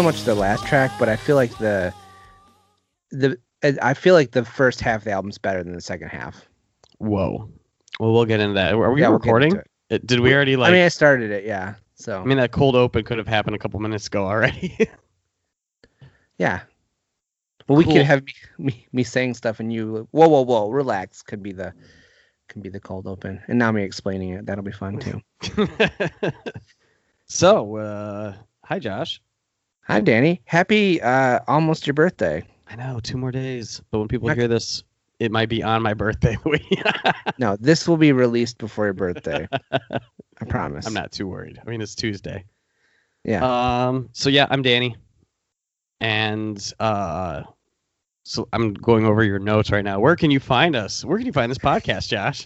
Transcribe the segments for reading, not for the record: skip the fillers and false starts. so much the last track, but I feel like the first half of the album's better than the second half. Whoa. Well, we'll get into that. Are we recording? Did we already I started it, yeah. So I mean, that cold open could have happened a couple minutes ago already. Yeah. Well, we could have me saying stuff and you whoa, relax could be the cold open. And now me explaining it. That'll be fun too. So, hi Josh. Hi Danny. Happy almost your birthday. I know, 2 more days. But when people hear this, it might be on my birthday week. No, this will be released before your birthday. I promise. I'm not too worried. I mean, it's Tuesday. Yeah. So yeah, I'm Danny. And so I'm going over your notes right now. Where can you find us? Where can you find this podcast, Josh?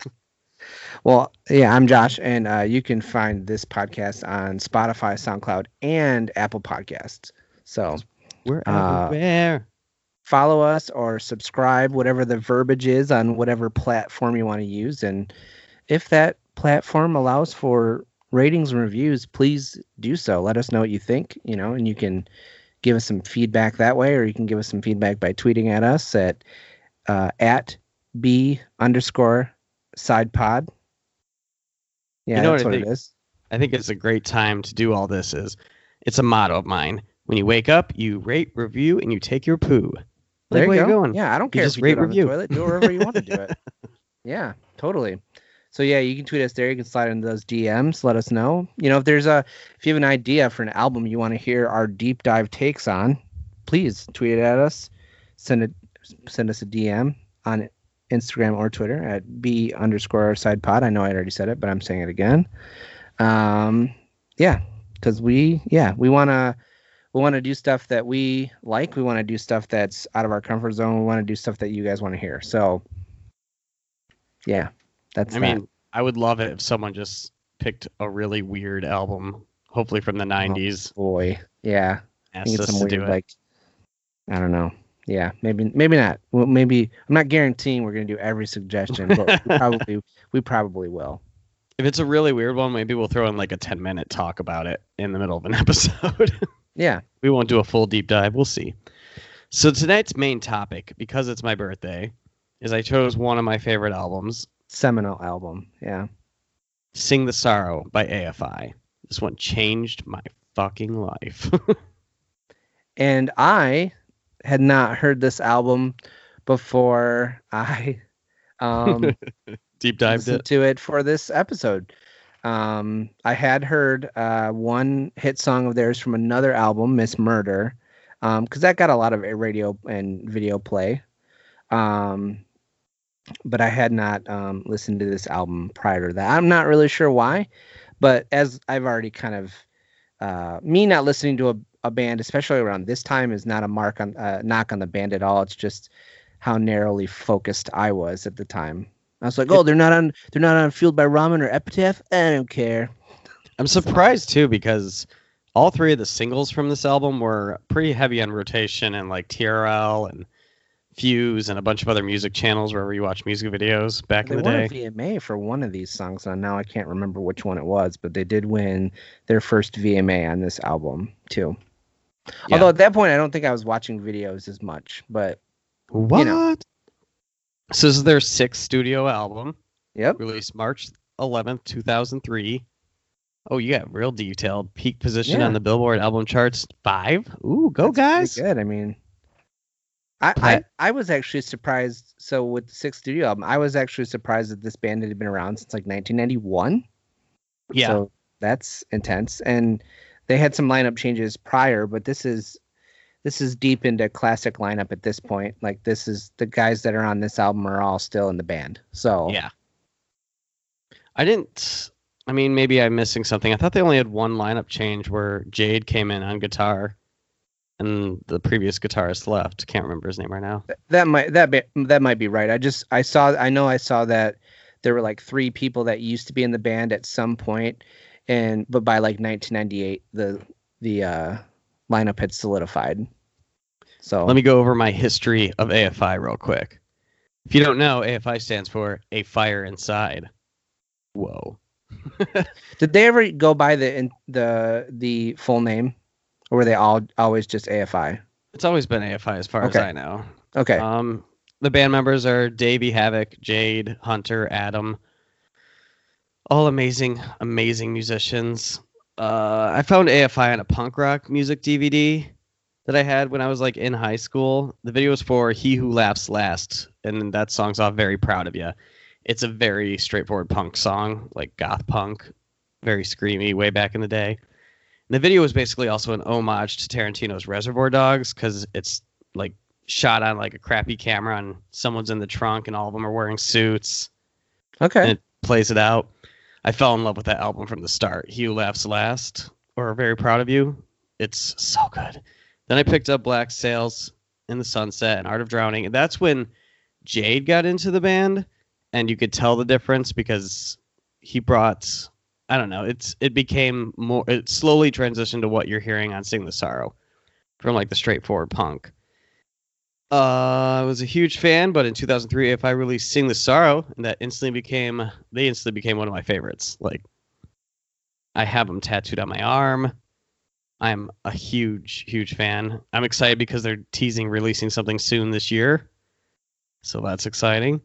Well, yeah, I'm Josh, and you can find this podcast on Spotify, SoundCloud, and Apple Podcasts. So we're everywhere. Follow us or subscribe, whatever the verbiage is on whatever platform you want to use. And if that platform allows for ratings and reviews, please do so. Let us know what you think, and you can give us some feedback that way, or you can give us some feedback by tweeting at us at B_sidepod. Yeah, that's what it is. I think it's a great time to do all this. It's a motto of mine. When you wake up, you rate, review, and you take your poo. There you go. Yeah, I don't care if you do it on the toilet. Do it wherever you want to do it. Yeah, totally. So yeah, you can tweet us there. You can slide into those DMs. Let us know. If you have an idea for an album you want to hear our deep dive takes on, please tweet it at us. Send us a DM on Instagram or Twitter at B_sidepod. I know I already said it, but I'm saying it again. Yeah, because we want to. We want to do stuff that we like. We want to do stuff that's out of our comfort zone. We want to do stuff that you guys want to hear. So, yeah, I would love it if someone just picked a really weird album, hopefully from the 90s. Oh, boy, yeah. I think it's some weird, I don't know. Yeah, maybe not. Well, maybe I'm not guaranteeing we're going to do every suggestion, but we probably will. If it's a really weird one, maybe we'll throw in a 10-minute talk about it in the middle of an episode. Yeah, we won't do a full deep dive. We'll see. So tonight's main topic, because it's my birthday, is I chose one of my favorite albums. Seminal album, yeah. Sing the Sorrow by AFI. This one changed my fucking life. And I had not heard this album before I deep dived into it for this episode. I had heard one hit song of theirs from another album, Miss Murder, because that got a lot of radio and video play. But I had not listened to this album prior to that. I'm not really sure why, but as I've already kind of me not listening to a band, especially around this time, is not a knock on the band at all. It's just how narrowly focused I was at the time. I was like, oh, they're not on Fueled by Ramen or Epitaph? I don't care. I'm surprised, too, because all 3 of the singles from this album were pretty heavy on rotation and TRL and Fuse and a bunch of other music channels wherever you watch music videos back in the day. They won a VMA for one of these songs, and now I can't remember which one it was, but they did win their first VMA on this album, too. Yeah. Although at that point, I don't think I was watching videos as much, but... What? So this is their 6th studio album. Yep. Released March 11th, 2003. Oh, you got real detailed. Peak position on the Billboard album charts, 5. Ooh, go guys! Good. I mean, I was actually surprised. So with the 6th studio album, I was actually surprised that this band had been around since 1991. Yeah. So that's intense. And they had some lineup changes prior, but this is deep into classic lineup at this point. This is the guys that are on this album are all still in the band. So yeah, maybe I'm missing something. I thought they only had one lineup change where Jade came in on guitar, and the previous guitarist left. Can't remember his name right now. That might be right. I know I saw that there were 3 people that used to be in the band at some point, but by 1998 the lineup had solidified. So let me go over my history of AFI real quick. If you don't know, AFI stands for A Fire Inside. Whoa. Did they ever go by the full name? Or were they all always just AFI? It's always been AFI as far as I know. Okay. The band members are Davey Havok, Jade, Hunter, Adam. All amazing, amazing musicians. I found AFI on a punk rock music DVD that I had when I was like in high school. The video was for He Who Laughs Last, and that song's off Very Proud of You. It's a very straightforward punk song, like goth punk, very screamy way back in the day. And the video was basically also an homage to Tarantino's Reservoir Dogs, because it's like shot on like a crappy camera and someone's in the trunk and all of them are wearing suits. Okay. And it plays it out. I fell in love with that album from the start. He Who Laughs Last, or Very Proud of You. It's so good. Then I picked up Blaqk, Sails in the Sunset, and Art of Drowning. And that's when Jade got into the band, and you could tell the difference because he brought, I don't know, it became more, it slowly transitioned to what you're hearing on Sing the Sorrow from like the straightforward punk. I was a huge fan, but in 2003, AFI released Sing the Sorrow, and they instantly became one of my favorites. Like, I have them tattooed on my arm. I'm a huge, huge fan. I'm excited because they're teasing releasing something soon this year, so that's exciting.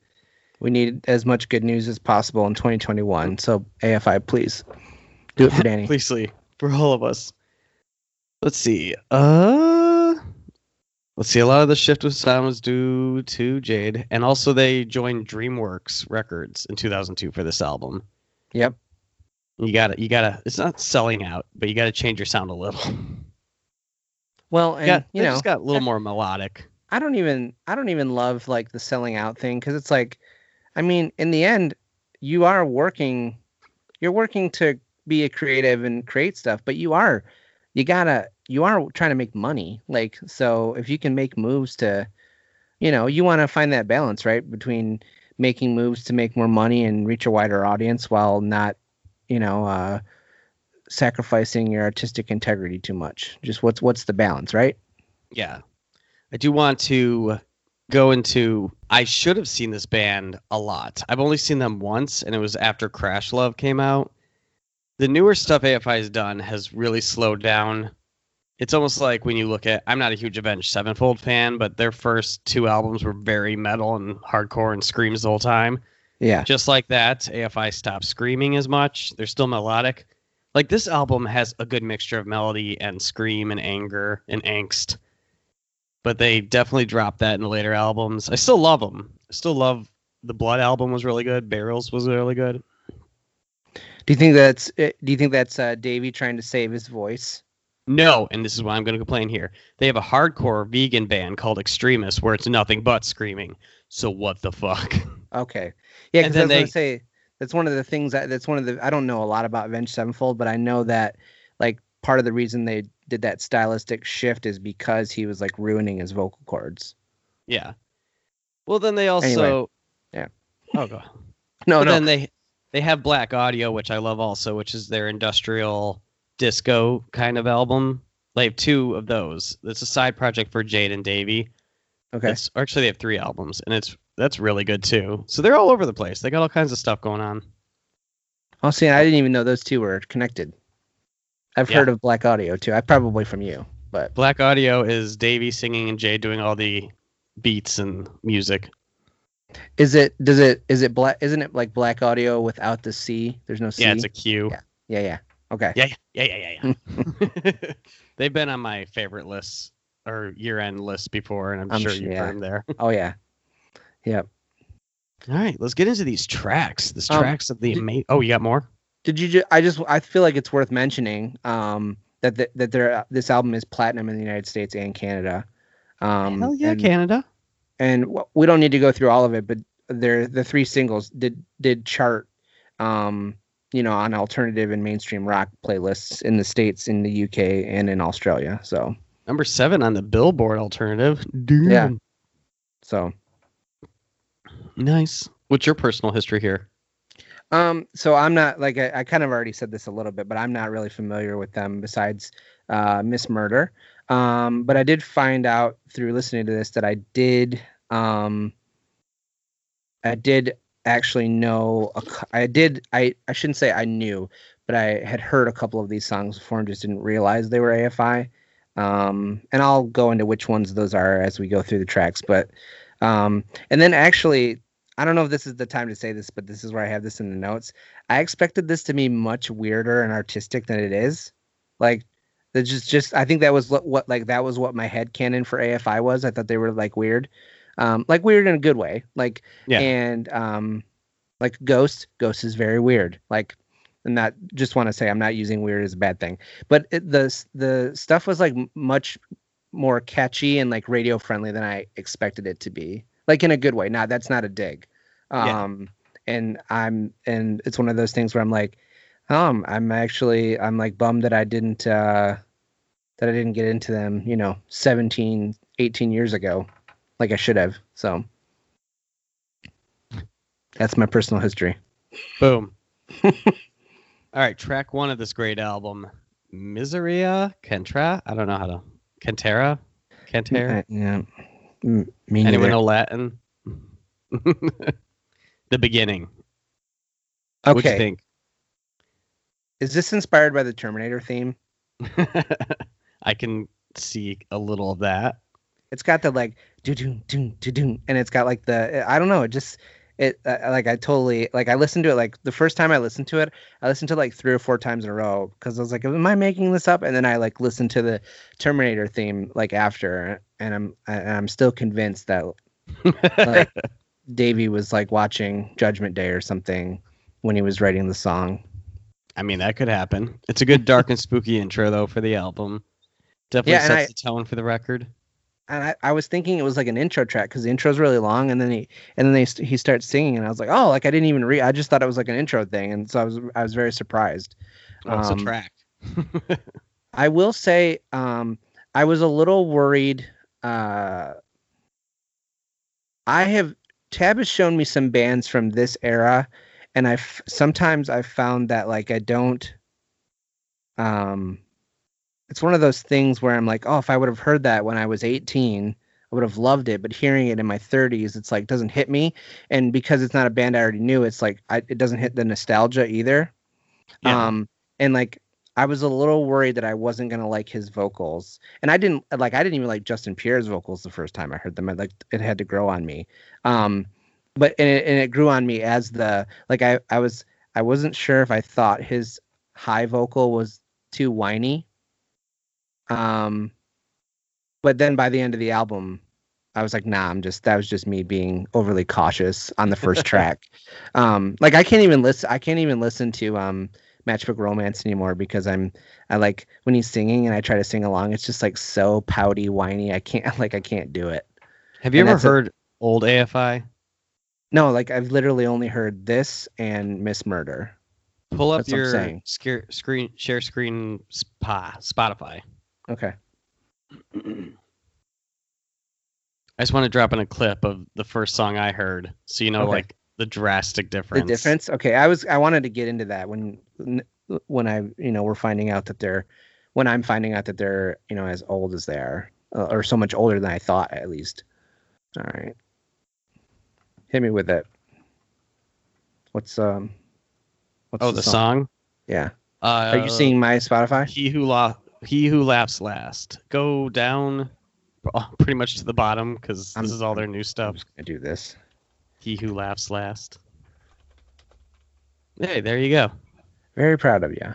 We need as much good news as possible in 2021, so AFI, please. Do it for Danny. Please, Lee, for all of us. Let's see. A lot of the shift with sound was due to Jade, and also they joined DreamWorks Records in 2002 for this album. Yep. You gotta. It's not selling out, but you gotta change your sound a little. Well, and you know, just got a little more melodic. I don't even love like the selling out thing, because it's like, I mean, in the end, you are working. You're working to be a creative and create stuff, but you are trying to make money. Like, so if you can make moves to, you know, you want to find that balance, right, between making moves to make more money and reach a wider audience while not, you know, sacrificing your artistic integrity too much. Just what's the balance, right? Yeah. I do want to go into, I should have seen this band a lot. I've only seen them once, and it was after Crash Love came out. The newer stuff AFI has done has really slowed down. It's almost like when you look at, I'm not a huge Avenged Sevenfold fan, but their first two albums were very metal and hardcore and screams the whole time. Yeah. Just like that, AFI stopped screaming as much. They're still melodic. Like, this album has a good mixture of melody and scream and anger and angst. But they definitely dropped that in the later albums. I still love them. I still love the Blood album was really good. Barrels was really good. Do you think that's Davey trying to save his voice? No, and this is why I'm going to complain here. They have a hardcore vegan band called Extremists where it's nothing but screaming. So what the fuck? Okay. Yeah, because I was going to say, that's one of the things, I don't know a lot about Avenged Sevenfold, but I know that, like, part of the reason they did that stylistic shift is because he was, like, ruining his vocal cords. Yeah. Well, then they also... Anyway. Yeah. Oh, God. No, no. Then they have Blaqk Audio, which I love also, which is their industrial... disco kind of album. They have two of those. It's a side project for Jade and Davey. Okay. Actually, they have three albums, and that's really good too. So they're all over the place. They got all kinds of stuff going on. Oh, see, I didn't even know those two were connected. I've heard of Blaqk Audio too. I probably from you, but Blaqk Audio is Davey singing and Jade doing all the beats and music. Is it Blaqk? Isn't it like Blaqk Audio without the C? There's no C. Yeah, it's a Q. Yeah. Okay. Yeah. They've been on my favorite lists or year-end lists before, and I'm sure you've heard them there. Oh, yeah. Yep. All right, let's get into these tracks. These tracks of the amazing... Oh, you got more? Did you? I feel like it's worth mentioning that this album is platinum in the United States and Canada. Hell yeah, Canada. And we don't need to go through all of it, but the three singles did chart... you know, on alternative and mainstream rock playlists in the States, in the UK, and in Australia. So number 7 on the Billboard alternative. Dude. Yeah. So nice. What's your personal history here? So I'm not like, I kind of already said this a little bit, but I'm not really familiar with them besides Miss Murder. But I did find out through listening to this that I had heard a couple of these songs before and just didn't realize they were AFI. And I'll go into which ones those are as we go through the tracks. But and then actually, I don't know if this is the time to say this, but this is where I have this in the notes. I expected this to be much weirder and artistic than it is. Like, it's just I think that was what like that was what my headcanon for AFI was. I thought they were like weird, like weird in a good way. Like, yeah. And like Ghost is very weird. Like, and that just want to say I'm not using weird as a bad thing, but the stuff was like much more catchy and like radio friendly than I expected it to be. Like in a good way. Now that's not a dig. Yeah. And it's one of those things where I'm like, I'm like bummed that I didn't get into them, 17, 18 years ago. Like I should have. So that's my personal history. Boom. All right. Track one of this great album, Miseria Cantra. I don't know how to Cantera. Yeah. Anyone know Latin? The beginning. Okay. What do you think? Is this inspired by the Terminator theme? I can see a little of that. It's got the like do do do do do, and it's got like the I listened to it like the first time I listened to it like 3 or 4 times in a row because I was like, am I making this up? And then I like listened to the Terminator theme like after, and I'm still convinced that like Davey was like watching Judgment Day or something when he was writing the song. I mean, that could happen. It's a good dark and spooky intro though for the album. Definitely sets the tone for the record. And I was thinking it was like an intro track because the intro is really long, and then he starts singing, and I was like, oh, like I didn't even read. I just thought it was like an intro thing, and so I was very surprised. Oh, it's a track. I will say, I was a little worried. Tab has shown me some bands from this era, and sometimes I've found that like I don't. It's one of those things where I'm like, oh, if I would have heard that when I was 18, I would have loved it. But hearing it in my 30s, it's like doesn't hit me. And because it's not a band I already knew, it's like it doesn't hit the nostalgia either. Yeah. And like I was a little worried that I wasn't going to like his vocals. And I didn't even like Justin Pierre's vocals the first time I heard them. It had to grow on me. But it grew on me as I wasn't sure if I thought his high vocal was too whiny. But then by the end of the album, I was like, nah, that was just me being overly cautious on the first track. Like I can't even listen to, Matchbook Romance anymore because I like when he's singing and I try to sing along, it's just like so pouty, whiny. I can't do it. Have you ever heard old AFI? No, like I've literally only heard this and Miss Murder. Pull up your screen Spotify. Okay. I just want to drop in a clip of the first song I heard, so you know, okay. Like the drastic difference. The difference. Okay, I wanted to get into that when I we're finding out that they're when I'm finding out that they're as old as they are, or so much older than I thought at least. All right, hit me with it. What's the song? Yeah. Are you seeing my Spotify? He Who Laughs Last. Go down pretty much to the bottom because this is all their new stuff. I'm just gonna do this. He Who Laughs Last. Hey, there you go. Very proud of you.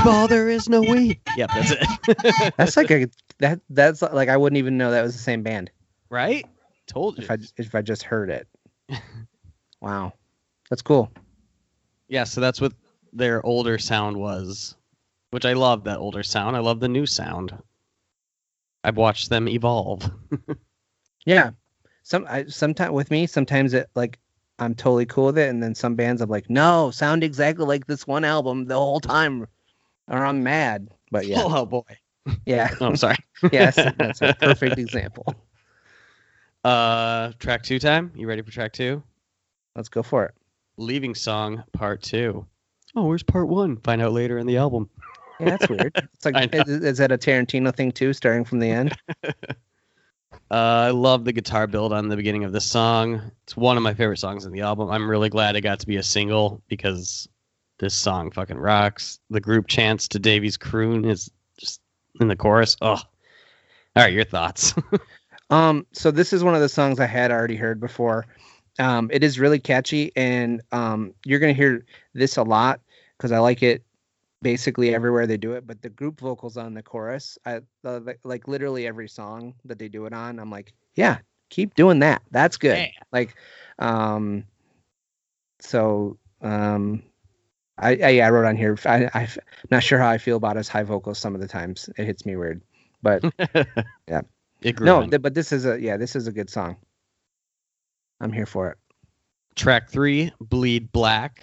Small, there is no we. Yep, that's it. That's like I wouldn't even know that was the same band, right? Told you. If I just heard it. Wow, that's cool. Yeah, so that's what their older sound was, which I love that older sound. I love the new sound. I've watched them evolve. Yeah, sometimes it like. I'm totally cool with it, and then some bands I'm like, no, sound exactly like this one album the whole time, or I'm mad. But yeah. Oh boy. Yeah. Oh, I'm sorry. Yes, that's a perfect example. Track 2 time. You ready for track 2? Let's go for it. Leaving Song Part 2. Oh, where's Part 1? Find out later in the album. Yeah, that's weird. It's like, is that a Tarantino thing too, starting from the end? I love the guitar build on the beginning of this song. It's one of my favorite songs in the album. I'm really glad it got to be a single because this song fucking rocks. The group chants to Davey's croon is just in the chorus. Oh, all right. Your thoughts. So this is one of the songs I had already heard before. It is really catchy, and you're going to hear this a lot because I like it basically everywhere they do it. But the group vocals on the chorus, like literally every song that they do it on, I'm like, yeah, keep doing that. That's good. Yeah. Like, I wrote on here, I'm not sure how I feel about his high vocals. Some of the times it hits me weird, but yeah. But this is a good song. I'm here for it. Track 3, Bleed Blaqk,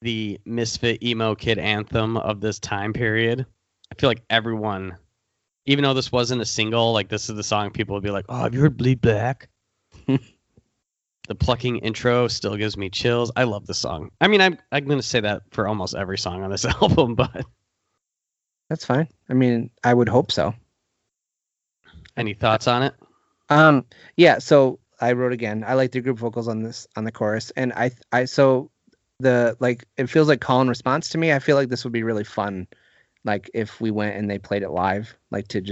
the misfit emo kid anthem of this time period. I feel like everyone, even though this wasn't a single, like this is the song people would be like, oh, have you heard Bleed Blaqk? The plucking intro still gives me chills. I love this song. I mean, I'm going to say that for almost every song on this album, but that's fine. I mean, I would hope so. Any thoughts on it? Yeah, so I wrote again, I like the group vocals on this, on the chorus. And it feels like call and response to me. I feel like this would be really fun. Like if we went and they played it live, like to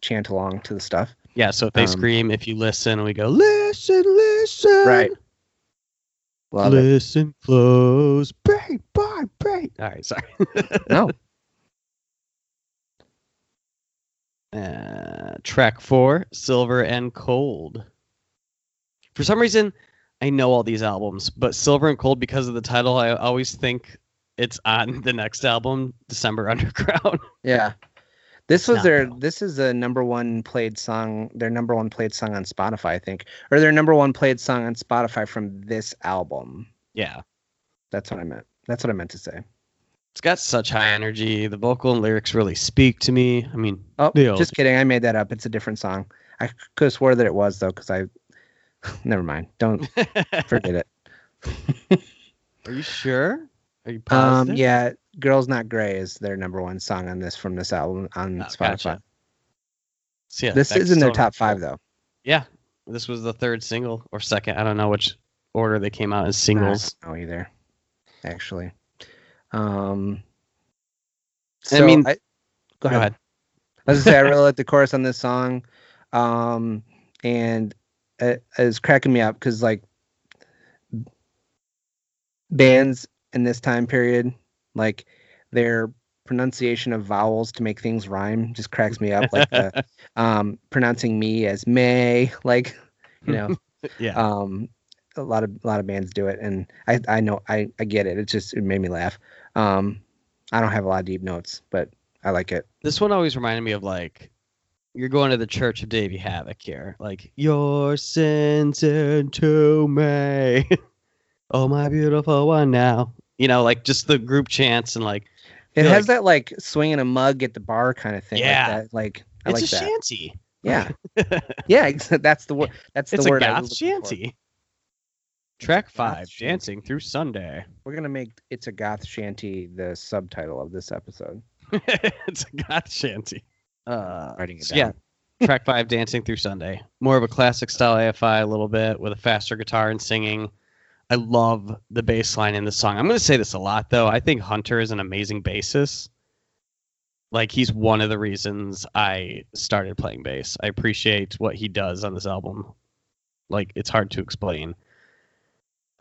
chant along to the stuff. Yeah. So if they scream, if you listen, we go, listen. Right. Love listen, it. Close, break, bye, break. All right. Sorry. No. Track 4, Silver and Cold. For some reason, I know all these albums, but Silver and Cold, because of the title, I always think it's on the next album, December Underground. Yeah. This is the number one played song on Spotify, I think. Or their number one played song on Spotify from this album. Yeah. That's what I meant. That's what I meant to say. It's got such high energy. The vocal and lyrics really speak to me. I mean, just kidding. I made that up. It's a different song. I could have swore that it was, though, because never mind. Don't forget it. Are you sure? Are you positive? Yeah. Girls Not Grey is their number one song on this, from this album on Spotify. Gotcha. So, yeah, this is in their top 5, though. Yeah. This was the third single or second. I don't know which order they came out as singles. I don't know either, actually. Go ahead. Let's say I really like the chorus on this song. And it's cracking me up because, like, bands in this time period, like their pronunciation of vowels to make things rhyme just cracks me up. Like the pronouncing me as may, like, you know. Yeah. A lot of bands do it, and I know I get it. It made me laugh. I don't have a lot of deep notes, but I like it. This one always reminded me of, like, you're going to the church of Davey Havok here. Like, your sins into me. Oh, my beautiful one now. You know, like, just the group chants and, like... It has that, like, swinging a mug at the bar kind of thing. Yeah. It's a shanty. Yeah. Yeah, that's the word. It's the word. It's a goth shanty. Track 5, Dancing Through Sunday. We're going to make It's a Goth Shanty the subtitle of this episode. It's a goth shanty. Writing it down. Yeah, track 5, Dancing Through Sunday. More of a classic style AFI a little bit with a faster guitar and singing. I love the bass line in this song. I'm going to say this a lot, though. I think Hunter is an amazing bassist. Like, he's one of the reasons I started playing bass. I appreciate what he does on this album. Like, it's hard to explain.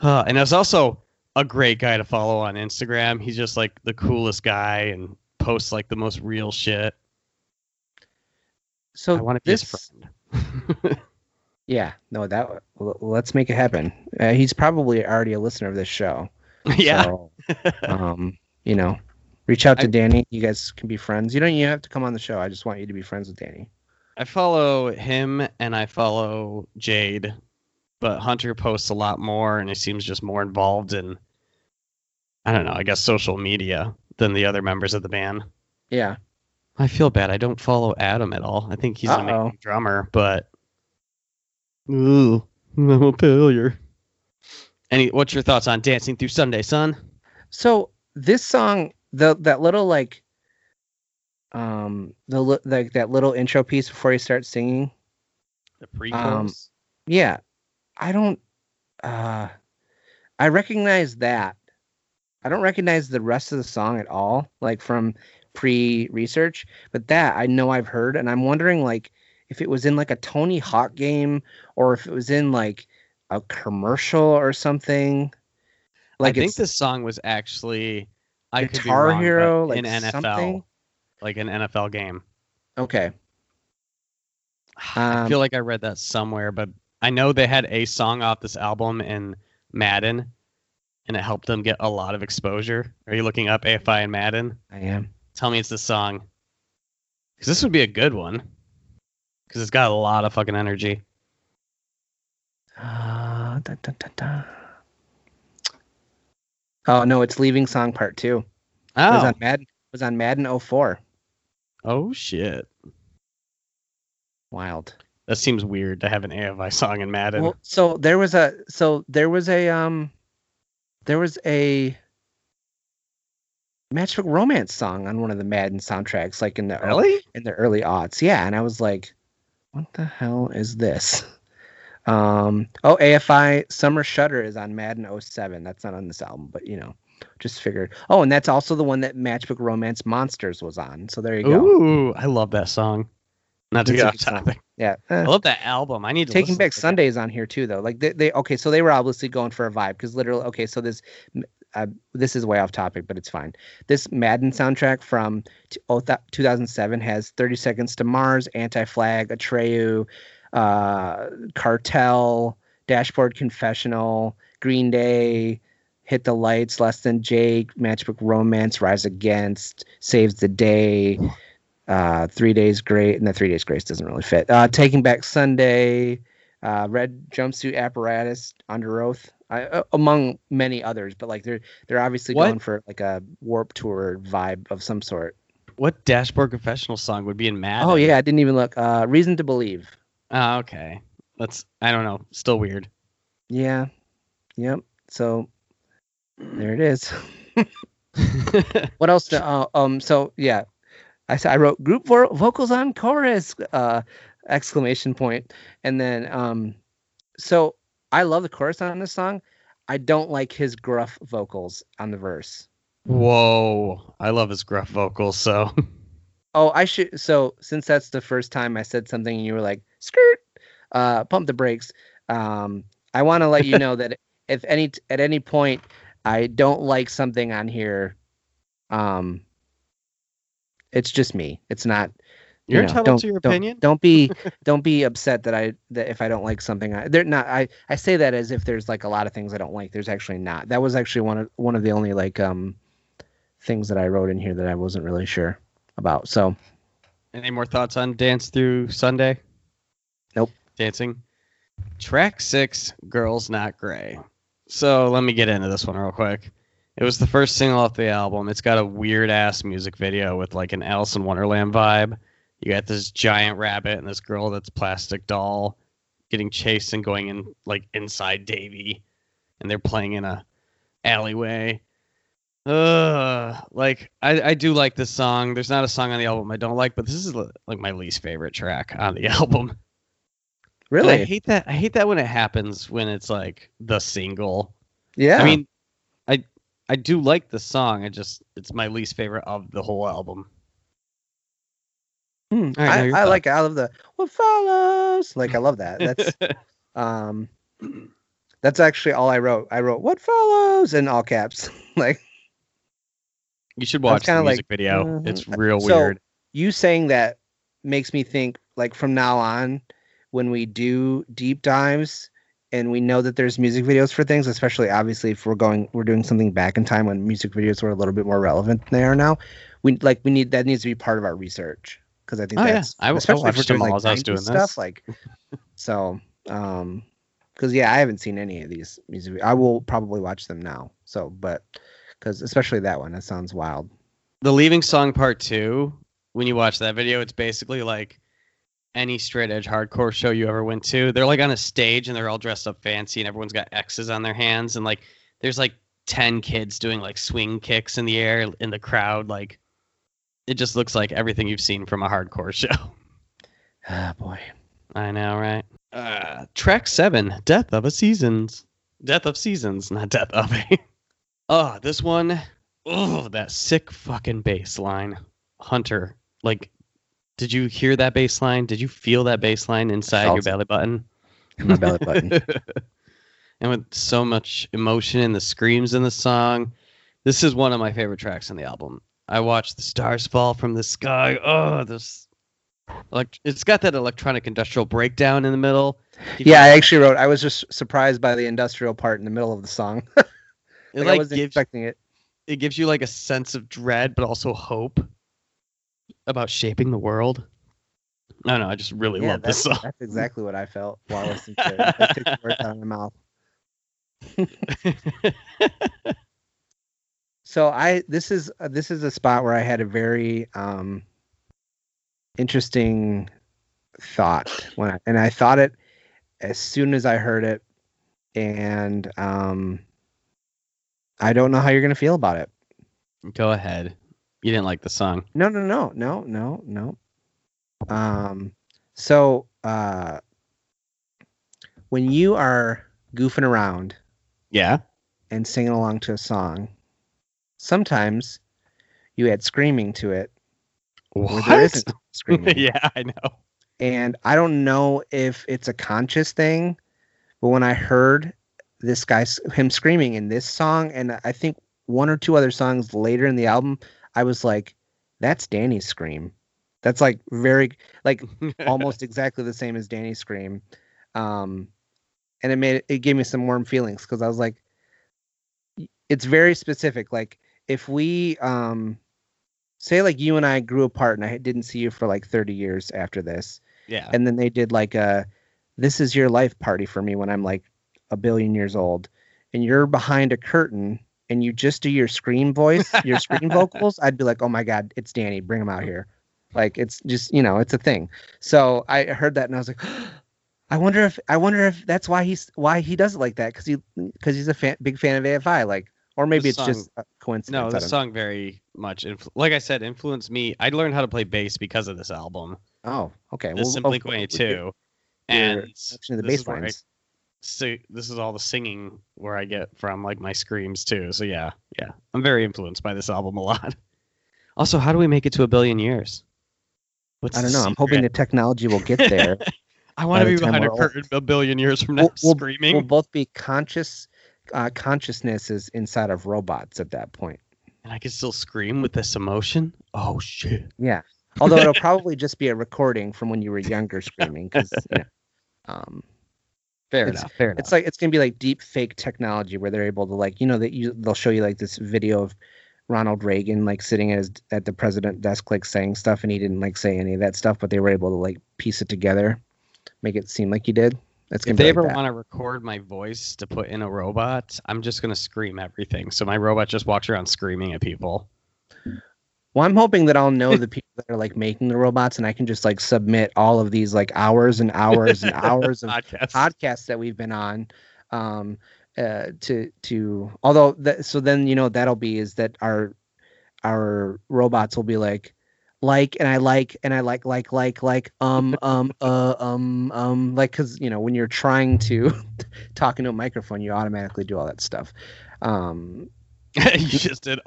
And there's also a great guy to follow on Instagram. He's just, like, the coolest guy and posts, like, the most real shit. So I want to be his friend. Yeah, no, let's make it happen. He's probably already a listener of this show. Yeah. So, you know, reach out to Danny. You guys can be friends. You don't even have to come on the show. I just want you to be friends with Danny. I follow him and I follow Jade, but Hunter posts a lot more, and he seems just more involved in, I don't know, I guess social media than the other members of the band. Yeah. I feel bad. I don't follow Adam at all. I think he's an amazing drummer, but Ooh, I'm a failure. Any, what's your thoughts on Dancing Through Sunday, son? So this song, that little intro piece before he starts singing. The pre-chorus. Yeah, I don't. I recognize that. I don't recognize the rest of the song at all, like from pre-research. But that I know I've heard, and I'm wondering like if it was in like a Tony Hawk game or if it was in like a commercial or something. Like I think this song was actually Guitar Hero, like in NFL, something? Like an NFL game. Okay. I feel like I read that somewhere, but I know they had a song off this album in Madden, and it helped them get a lot of exposure. Are you looking up AFI and Madden? I am. Tell me it's this song, because this would be a good one, because it's got a lot of fucking energy. Oh no, it's Leaving Song Part 2. Oh. It was on Madden 04. Oh shit. Wild. That seems weird to have an AFI song in Madden. Well, there was a Matchbook Romance song on one of the Madden soundtracks, like in the early aughts. Yeah, and I was like, what the hell is this? AFI Summer Shudder is on Madden 07. That's not on this album, but you know, just figured. Oh, and that's also the one that Matchbook Romance Monsters was on. So there you go. Ooh, I love that song. Not to get off topic. Yeah. I love that album. I need to Taking Back Sunday's on here too, though. Like so they were obviously going for a vibe because literally, okay, so this is way off topic, but it's fine. This Madden soundtrack from 2007 has 30 Seconds to Mars, Anti-Flag, Atreyu, Cartel, Dashboard Confessional, Green Day, Hit the Lights, Less Than Jake, Matchbook Romance, Rise Against, Saves the Day, 3 Days Grace, and the 3 Days Grace doesn't really fit. Taking Back Sunday, Red Jumpsuit Apparatus, Under Oath, among many others. But like they're obviously going for like a Warped Tour vibe of some sort. What Dashboard Confessional song would be in Madden? Oh yeah, I didn't even look. Reason to Believe. Oh, okay. I don't know. Still weird. Yeah. Yep. So there it is. What else? So yeah, I wrote group vocals on chorus, exclamation point. And then, so I love the chorus on this song. I don't like his gruff vocals on the verse. Whoa. I love his gruff vocals. So, so since that's the first time I said something and you were like, skirt, pump the brakes. I want to let you know that if at any point I don't like something on here, it's just me. It's not. You're entitled to your opinion. Don't be upset that if I don't like something, I say that as if there's like a lot of things I don't like. There's actually not. That was actually one of the only like things that I wrote in here that I wasn't really sure about. So, any more thoughts on Dance Through Sunday? Nope. Dancing. Track 6, Girls Not Grey. So let me get into this one real quick. It was the first single off the album. It's got a weird-ass music video with, like, an Alice in Wonderland vibe. You got this giant rabbit and this girl that's plastic doll getting chased and going in, like, inside Davey. And they're playing in a alleyway. Like, I do like this song. There's not a song on the album I don't like, but this is, like, my least favorite track on the album. Really? And I hate that. I hate that when it happens, when it's, like, the single. Yeah. I mean, I do like the song. It's my least favorite of the whole album. I like it. I love the what follows. Like I love that. That's that's actually all I wrote. I wrote what follows in all caps. Like you should watch the music video. It's real weird. You saying that makes me think like from now on when we do deep dives. And we know that there's music videos for things, especially obviously if we're doing something back in time when music videos were a little bit more relevant than they are now. That needs to be part of our research because I think that's especially if we're doing like stuff like. So, because I haven't seen any of these music. I will probably watch them now. So, but because especially that one, that sounds wild. The Leaving Song Part 2. When you watch that video, it's basically like any straight edge hardcore show you ever went to, they're like on a stage and they're all dressed up fancy and everyone's got X's on their hands. And like, there's like 10 kids doing like swing kicks in the air in the crowd. Like, it just looks like everything you've seen from a hardcore show. Ah, boy. I know, right? Track 7, Death of Seasons, not Death of A. Oh, this one. Oh, that sick fucking bass line. Hunter, like, did you hear that bass line? Did you feel that bass line inside your belly button? My belly button. And with so much emotion and the screams in the song, this is one of my favorite tracks on the album. I watched the stars fall from the sky. Oh, this. It's got that electronic industrial breakdown in the middle. I was just surprised by the industrial part in the middle of the song. I wasn't expecting it. It gives you like a sense of dread, but also hope about shaping the world. No, I just really love this song. That's exactly what I felt while listening to it. I took the words out of my mouth. So this is a spot where I had a very interesting thought and I thought it as soon as I heard it, and I don't know how you're gonna feel about it. Go ahead. You didn't like the song? No. When you are goofing around, and singing along to a song, sometimes you add screaming to it. What? There isn't screaming. Yeah, I know. And I don't know if it's a conscious thing, but when I heard this him screaming in this song, and I think one or two other songs later in the album, I was like, that's Danny's scream. That's like very, like almost exactly the same as Danny's scream. And it gave me some warm feelings, because I was like, it's very specific. Like if we, say like you and I grew apart and I didn't see you for like 30 years after this. Yeah. And then they did like a, this is your life party for me when I'm like a billion years old, and you're behind a curtain and you just do your scream voice, your scream vocals. I'd be like, oh my God, it's Danny. Bring him out here. Like, it's just, it's a thing. So I heard that and I was like, oh, I wonder if that's why he does it like that. Cause he's a big fan of AFI. Like, or maybe it's just a coincidence. No, the song very much, like I said, influenced me. I learned how to play bass because of this album. Oh, okay. This is Blink 182. And this is all the singing where I get from like my screams too. So yeah. I'm very influenced by this album a lot. Also, how do we make it to a billion years? I don't know. Secret? I'm hoping the technology will get there. I want to be behind a curtain a billion years from now, screaming. We'll both be conscious. Consciousness is inside of robots at that point. And I can still scream with this emotion? Oh, shit. Yeah. Although it'll probably just be a recording from when you were younger screaming. Fair enough. It's like, it's going to be like deep fake technology where they're able to like, they'll show you like this video of Ronald Reagan like sitting at the president desk like saying stuff, and he didn't like say any of that stuff, but they were able to like piece it together, make it seem like he did. If they ever want to record my voice to put in a robot, I'm just going to scream everything. So my robot just walks around screaming at people. Well, I'm hoping that I'll know the people that are like making the robots, and I can just like submit all of these like hours and hours and hours of podcasts that we've been on. That'll be is that our robots will be like. Because when you're trying to talk into a microphone, you automatically do all that stuff. You just did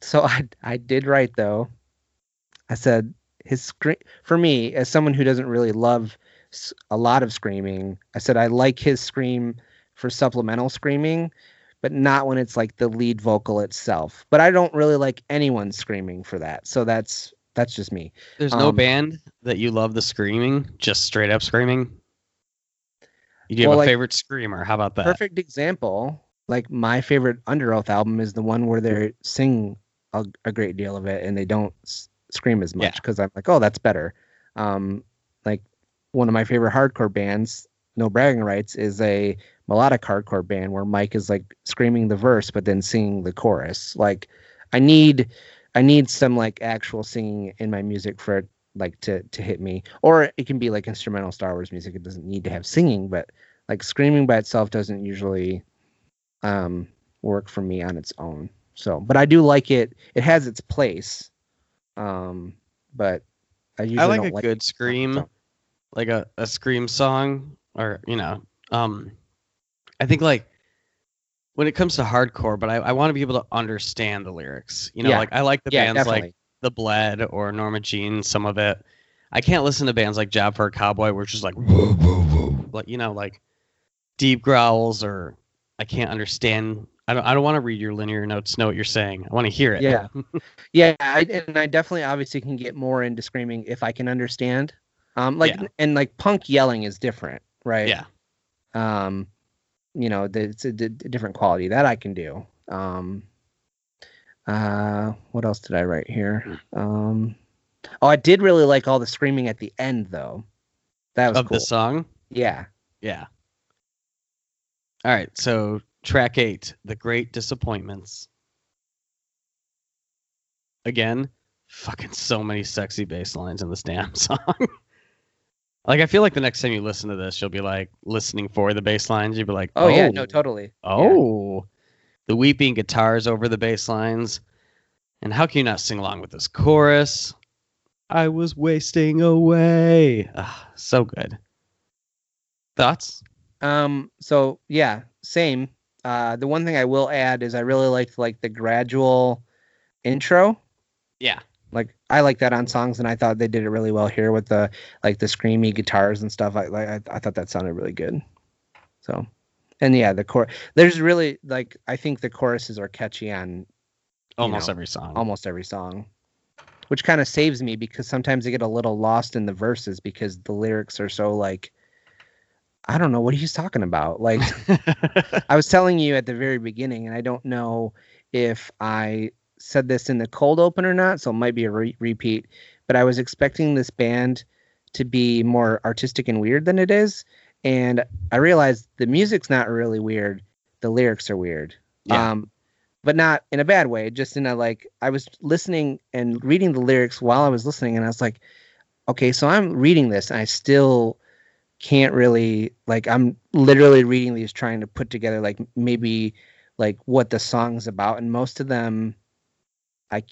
So I did write though. I said his scream for me as someone who doesn't really love a lot of screaming. I said I like his scream for supplemental screaming, but not when it's like the lead vocal itself. But I don't really like anyone screaming for that. So that's just me. There's no band that you love the screaming, just straight up screaming. You have a favorite screamer. How about that? Perfect example. Like my favorite Under Oath album is the one where they sing a great deal of it and they don't scream as much, because I'm like, oh, that's better. Like one of my favorite hardcore bands, No Bragging Rights, is a melodic hardcore band where Mike is like screaming the verse but then singing the chorus. Like I need some like actual singing in my music for it like to hit me. Or it can be like instrumental Star Wars music. It doesn't need to have singing, but like screaming by itself doesn't usually work for me on its own. So, but I do like it. It has its place. But I like a good scream, like a scream song, or, you know, I think like when it comes to hardcore, but I want to be able to understand the lyrics, you know, like I like the bands like The Bled or Norma Jean, some of it. I can't listen to bands like Job for a Cowboy, where it's just like, whoa, whoa, whoa, like, you know, like deep growls, or I can't understand. I don't want to read your linear notes, know what you're saying. I want to hear it. Yeah. Yeah. I definitely obviously can get more into screaming if I can understand. And like punk yelling is different, right? Yeah. You know, it's a different quality that I can do. What else did I write here? I did really like all the screaming at the end, though. That was cool. Of the song? Yeah. Yeah. All right, so track 8, The Great Disappointments. Again, fucking so many sexy bass lines in this damn song. Like, I feel like the next time you listen to this, you'll be like listening for the bass lines. You'll be like, oh yeah, no, totally. Oh, yeah. The weeping guitars over the bass lines. And how can you not sing along with this chorus? I was wasting away. Ugh, so good. Thoughts? So yeah, same. The one thing I will add is I really liked like the gradual intro. Yeah. Like I like that on songs, and I thought they did it really well here with the like the screamy guitars and stuff. I thought that sounded really good. So, and yeah, the chorus. There's really like I think the choruses are catchy on almost every song, which kind of saves me because sometimes I get a little lost in the verses because the lyrics are so like. I don't know what he's talking about. Like I was telling you at the very beginning, and I don't know if I said this in the cold open or not, so it might be a repeat, but I was expecting this band to be more artistic and weird than it is. And I realized the music's not really weird. The lyrics are weird. Yeah. But not in a bad way, just in a, like, I was listening and reading the lyrics while I was listening. And I was like, okay, so I'm reading this and I still can't really, like, I'm literally reading these trying to put together like maybe like what the song's about, and most of them I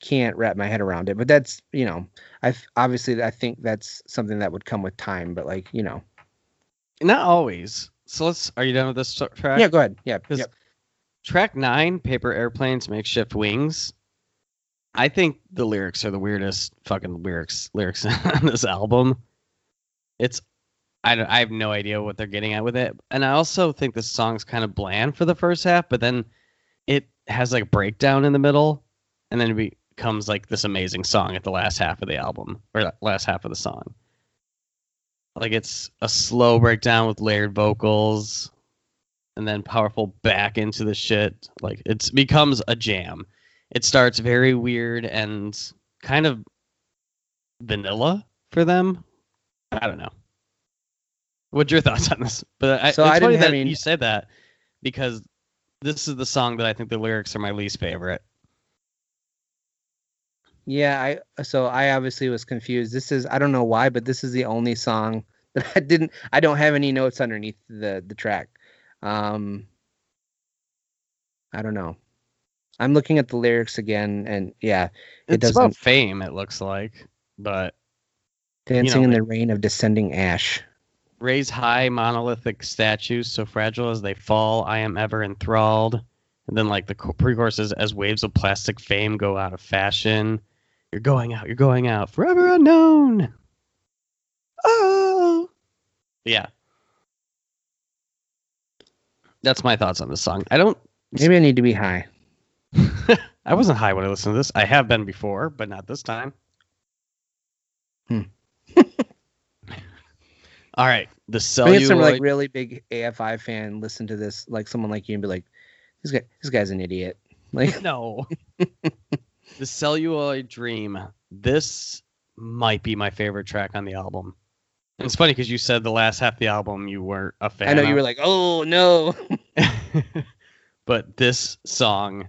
can't wrap my head around it. But that's, you know, I think that's something that would come with time, but like, you know, not always. So are you done with this track? Yeah, go ahead. Yeah, yep. Track 9, Paper Airplanes, Makeshift Wings. I think the lyrics are the weirdest fucking lyrics on this album. It's I have no idea what they're getting at with it. And I also think this song's kind of bland for the first half, but then it has like a breakdown in the middle, and then it becomes like this amazing song at the last half of the album, or the last half of the song. Like it's a slow breakdown with layered vocals and then powerful back into the shit. Like it becomes a jam. It starts very weird and kind of vanilla for them. I don't know. What's your thoughts on this? But it's funny that you said that, because this is the song that I think the lyrics are my least favorite. Yeah, I obviously was confused. This is, I don't know why, but this is the only song that I don't have any notes underneath the track. I don't know. I'm looking at the lyrics again, and yeah, it's about fame, it looks like, but dancing, you know, in the rain of descending ash. Raise high monolithic statues, so fragile as they fall, I am ever enthralled. And then like the pre-chorus is, as waves of plastic fame go out of fashion. You're going out, forever unknown. Oh. Yeah. That's my thoughts on this song. Maybe I need to be high. I wasn't high when I listened to this. I have been before, but not this time. All right, the celluloid. I think some like really big AFI fan listen to this, like someone like you, and be like, "This guy's an idiot." Like, no. The Celluloid Dream. This might be my favorite track on the album. And it's funny because you said the last half of the album you weren't a fan. I know you were like, "Oh no," but this song.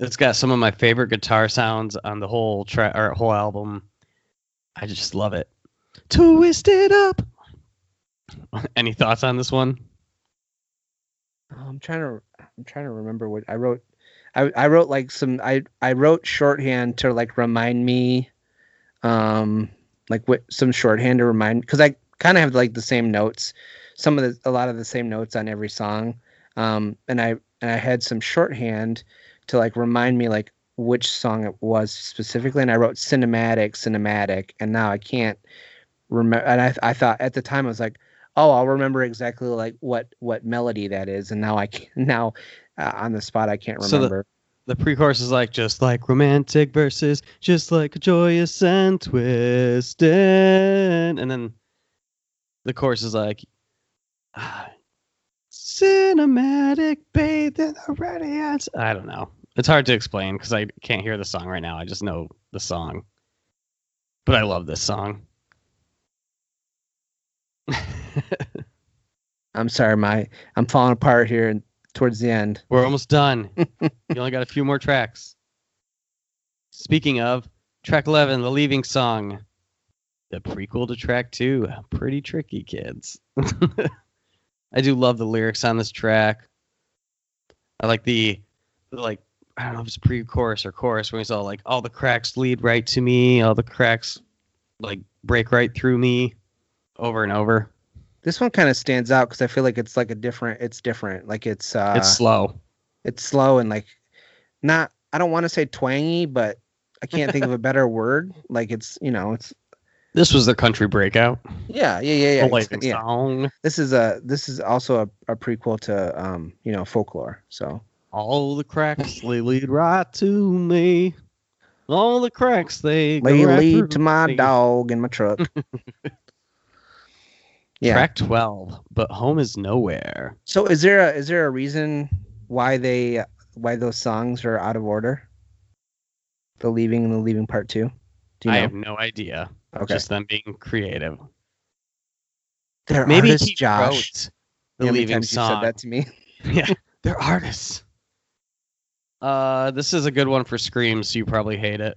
It's got some of my favorite guitar sounds on the whole track or whole album. I just love it. Twist it up. Any thoughts on this one? I'm trying to remember what I wrote. I wrote shorthand to like remind me, like what some shorthand to remind, because I kind of have like the same notes, a lot of the same notes on every song, and I had some shorthand to like remind me like which song it was specifically, and I wrote cinematic, and now I can't remember. And I thought at the time I was like, oh, I'll remember exactly like what melody that is, and now I can't, on the spot I can't remember. So the pre-chorus is like, just like romantic verses, just like joyous and twisted, and then the chorus is like, cinematic bathed in the radiance. I don't know. It's hard to explain because I can't hear the song right now. I just know the song, but I love this song. I'm sorry, I'm falling apart here and towards the end. We're almost done. You only got a few more tracks. Speaking of, track 11, the leaving song, the prequel to track 2. Pretty tricky, kids. I do love the lyrics on this track. I like the I don't know if it's pre-chorus or chorus when it's all like, all the cracks lead right to me, all the cracks like break right through me, over and over. This one kind of stands out because I feel like it's like different. Like it's slow. It's slow and like not, I don't want to say twangy, but I can't think of a better word. Like it's. This was the country breakout. Yeah. Song. This is also a prequel to folklore. So all the cracks they lead right to me. All the cracks they right lead to my dog and my truck. Yeah. Track 12, but home is nowhere. So is there a reason why those songs are out of order? The leaving and the leaving part 2. Do you know? I have no idea. Okay. Just them being creative. They're maybe artists, Josh. The leaving song. You said that to me. Yeah, they're artists. This is a good one for screams. So you probably hate it.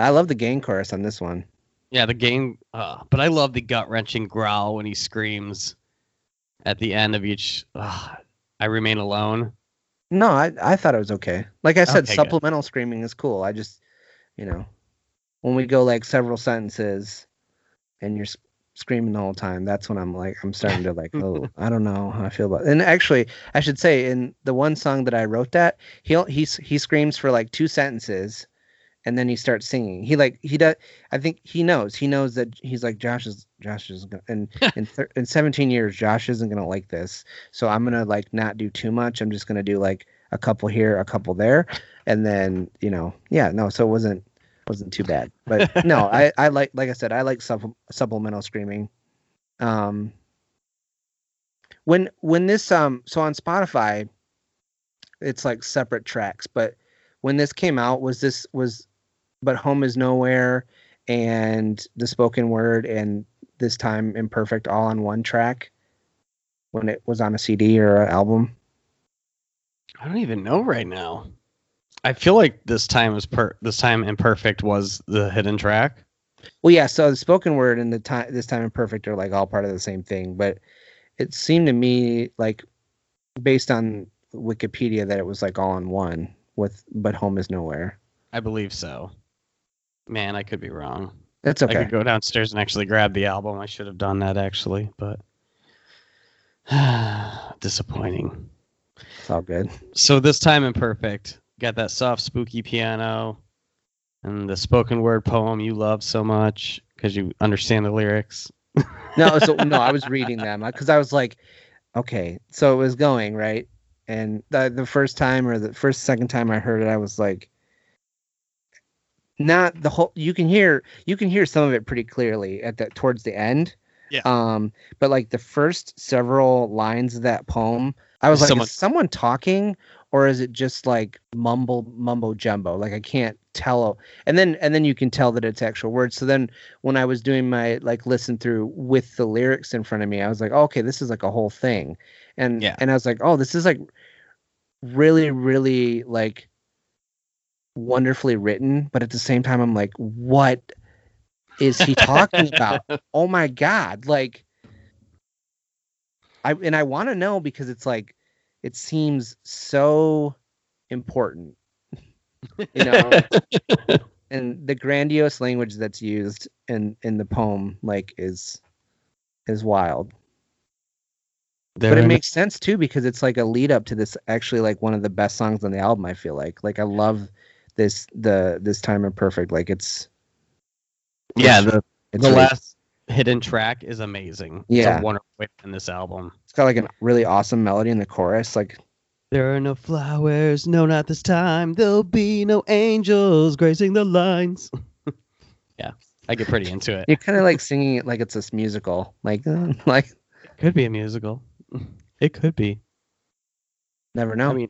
I love the gang chorus on this one. Yeah, the gang, but I love the gut-wrenching growl when he screams at the end of each. I remain alone. No, I thought it was okay. Like I said, okay, supplemental good. Screaming is cool. I just, when we go like several sentences and you're screaming the whole time, that's when I'm starting to like, oh, I don't know how I feel about it. And actually, I should say in the one song that I wrote that, he screams for like 2 sentences. And then he starts singing. He does. I think he knows that he's like, Josh is gonna, and in 17 years, Josh isn't going to like this. So I'm going to like not do too much. I'm just going to do like a couple here, a couple there. And then, so it wasn't too bad, but no, I like I said, I like supplemental screaming. When this, so on Spotify, it's like separate tracks, but when this came out, but Home is Nowhere and the spoken word and This Time Imperfect all on one track when it was on a CD or an album? I don't even know right now. I feel like This Time Imperfect was the hidden track. Well, yeah. So the spoken word and This Time Imperfect are like all part of the same thing. But it seemed to me like based on Wikipedia that it was like all on one but Home is Nowhere. I believe so. Man, I could be wrong. That's okay. I could go downstairs and actually grab the album. I should have done that actually, but disappointing. It's all good. So This Time Imperfect. Got that soft, spooky piano and the spoken word poem you love so much because you understand the lyrics. No, I was reading them because I was like, okay, so it was going, right? And the first time or the second time I heard it, I was like, not the whole. You can hear some of it pretty clearly towards the end. Yeah. But like the first several lines of that poem, I was like, is someone talking or is it just like mumbo jumbo? Like I can't tell. And then you can tell that it's actual words. So then when I was doing my like listen through with the lyrics in front of me, I was like, oh, okay, this is like a whole thing. And yeah. And I was like, oh, this is like really, really like wonderfully written. But at the same time, I'm like, what is he talking about? Oh my God. Like I want to know, because it's like, it seems so important, you know, and the grandiose language that's used in the poem, like is wild. But it makes sense too, because it's like a lead up to this, actually like one of the best songs on the album. I feel like I love this Time Imperfect. Like it's. Yeah. The last hidden track is amazing. Yeah. It's a wonderful way in this album. It's got like a really awesome melody in the chorus. Like there are no flowers. No, not this time. There'll be no angels gracing the lines. Yeah. I get pretty into it. You're kind of like singing it like it's this musical, like could be a musical. It could be. Never know. I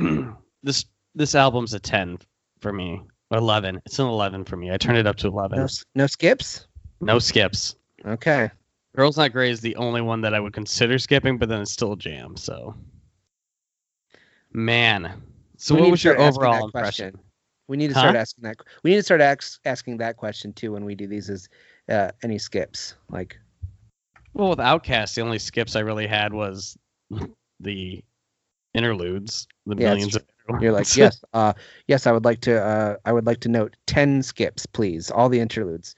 mean, this album's a 10 for me. 11. It's an 11 for me. I turned it up to 11. No skips? No skips. Okay. Girls Not Grey is the only one that I would consider skipping, but then it's still a jam, so. Man. So what was your overall impression? Question. We need to start asking that. We need to start asking that question, too, when we do these is any skips. Like. Well, with Outkast, the only skips I really had was the interludes, the millions of interludes. You're like, yes, I would like to note 10 skips, please, all the interludes.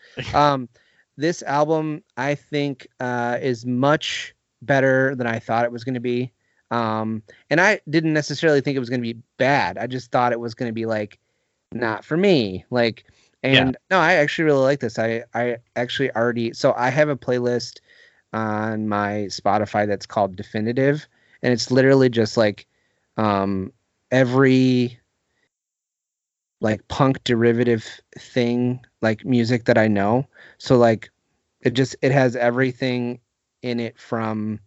This album, I think, is much better than I thought it was going to be. And I didn't necessarily think it was going to be bad. I just thought it was going to be like, not for me. Like, and no, I actually really like this. I actually already, so I have a playlist on my Spotify that's called Definitive, and it's literally just like every like punk derivative thing, like music that I know. So like it has everything in it from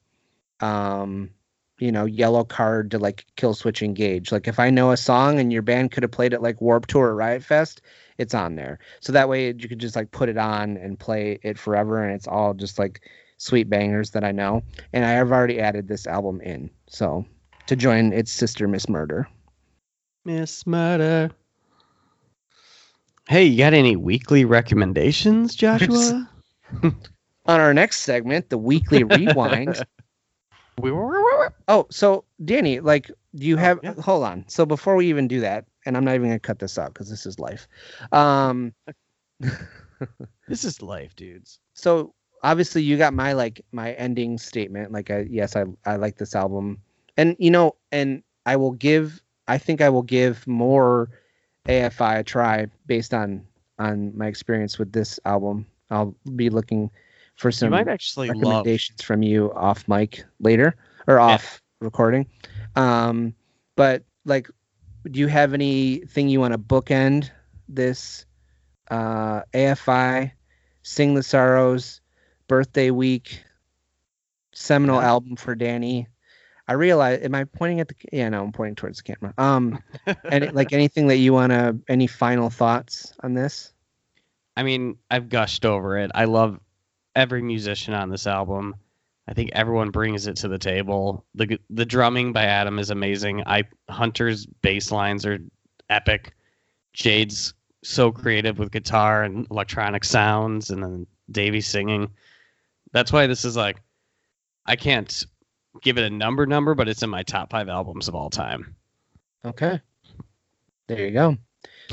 you know, Yellow Card to like Killswitch Engage. Like if I know a song and your band could have played it like Warped Tour or Riot Fest, it's on there. So that way you could just like put it on and play it forever, and it's all just like sweet bangers that I know. And I have already added this album in, so to join its sister Miss Murder. Hey, you got any weekly recommendations, Joshua? On our next segment, the Weekly Rewind. Oh, so Danny, like, do you have hold on, so before we even do that, and I'm not even gonna cut this out because this is life. This is life, dudes. So obviously, you got my ending statement. Like, I like this album, and you know, and I think I will give more AFI a try based on my experience with this album. I'll be looking for some recommendations from you off mic later or off recording. But like, do you have anything you want to bookend this AFI, Sing the Sorrows? Birthday week, seminal album for Danny. I realize, am I pointing at the? Yeah, no, I'm pointing towards the camera. And like anything that you wanna, any final thoughts on this? I mean, I've gushed over it. I love every musician on this album. I think everyone brings it to the table. The drumming by Adam is amazing. Hunter's bass lines are epic. Jade's so creative with guitar and electronic sounds, and then Davey singing. That's why this is like, I can't give it a number, but it's in my top 5 albums of all time. Okay. There you go.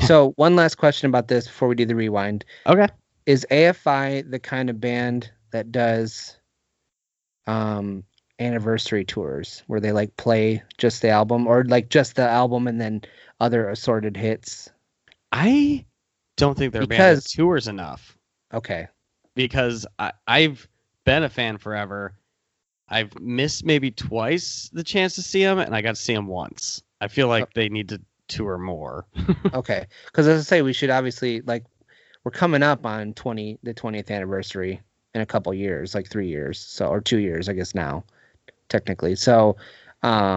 So one last question about this before we do the rewind. Okay. Is AFI the kind of band that does anniversary tours where they like play just the album, or like just the album and then other assorted hits? I don't think their band tours enough. Okay. Because I've been a fan forever. I've missed maybe twice the chance to see them, and I got to see them once. I feel like they need to tour more. Okay. Because as I say, we should obviously, like, we're coming up on the 20th anniversary in a couple years, like 3 years. So, or 2 years, I guess now, technically. So, you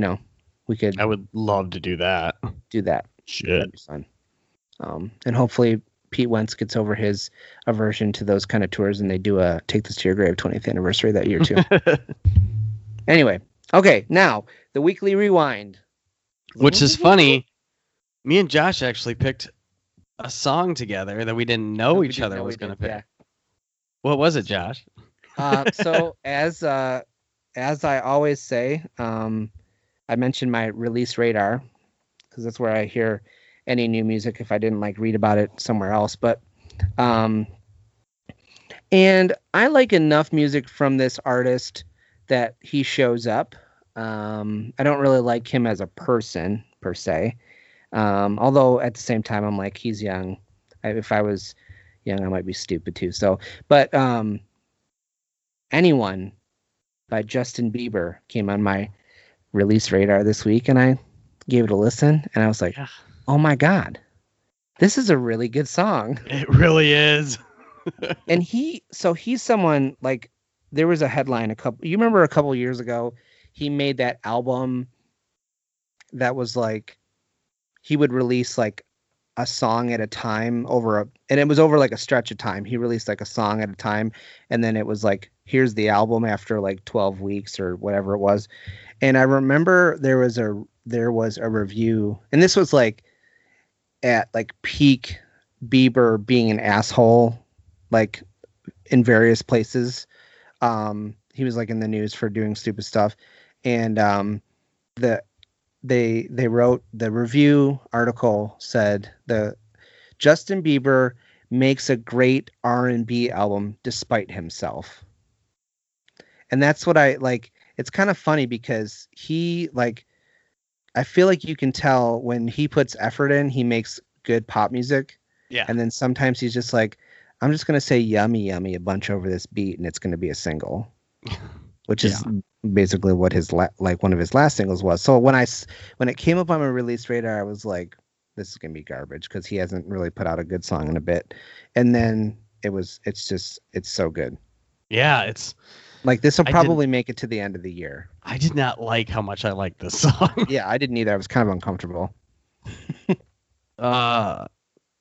know, we could. I would love to do that. Do that. Shit. And hopefully Pete Wentz gets over his aversion to those kind of tours, and they do a Take This to Your Grave 20th anniversary that year too. Anyway, okay, now the weekly rewind, which is funny. Me and Josh actually picked a song together that we didn't know each other was going to pick. Yeah. What was it, Josh? So as I always say, I mentioned my release radar because that's where I hear any new music if I didn't like read about it somewhere else. But and I like enough music from this artist that he shows up. I don't really like him as a person per se. Although at the same time, I'm like, he's young. If I was young, I might be stupid too. So, but Anyone by Justin Bieber came on my release radar this week, and I gave it a listen, and I was like, oh my God, this is a really good song. It really is. And he's someone like, there was a headline a couple years ago, he made that album that was like, he would release like a song at a time and it was over like a stretch of time. He released like a song at a time. And then it was like, here's the album after like 12 weeks or whatever it was. And I remember there was a review, and this was like at like peak Bieber being an asshole, like in various places. He was like in the news for doing stupid stuff. And They wrote, the review article said, the Justin Bieber makes a great R&B album despite himself. And that's what I like. It's kind of funny because he like, I feel like you can tell when he puts effort in, he makes good pop music. Yeah. And then sometimes he's just like, I'm just going to say yummy, yummy a bunch over this beat, and it's going to be a single, which is basically what his one of his last singles was. So when it came up on my release radar, I was like, this is gonna be garbage because he hasn't really put out a good song in a bit. And then it's so good. Yeah, it's like, this will probably make it to the end of the year. I did not like how much I liked this song. Yeah, I didn't either. I was kind of uncomfortable.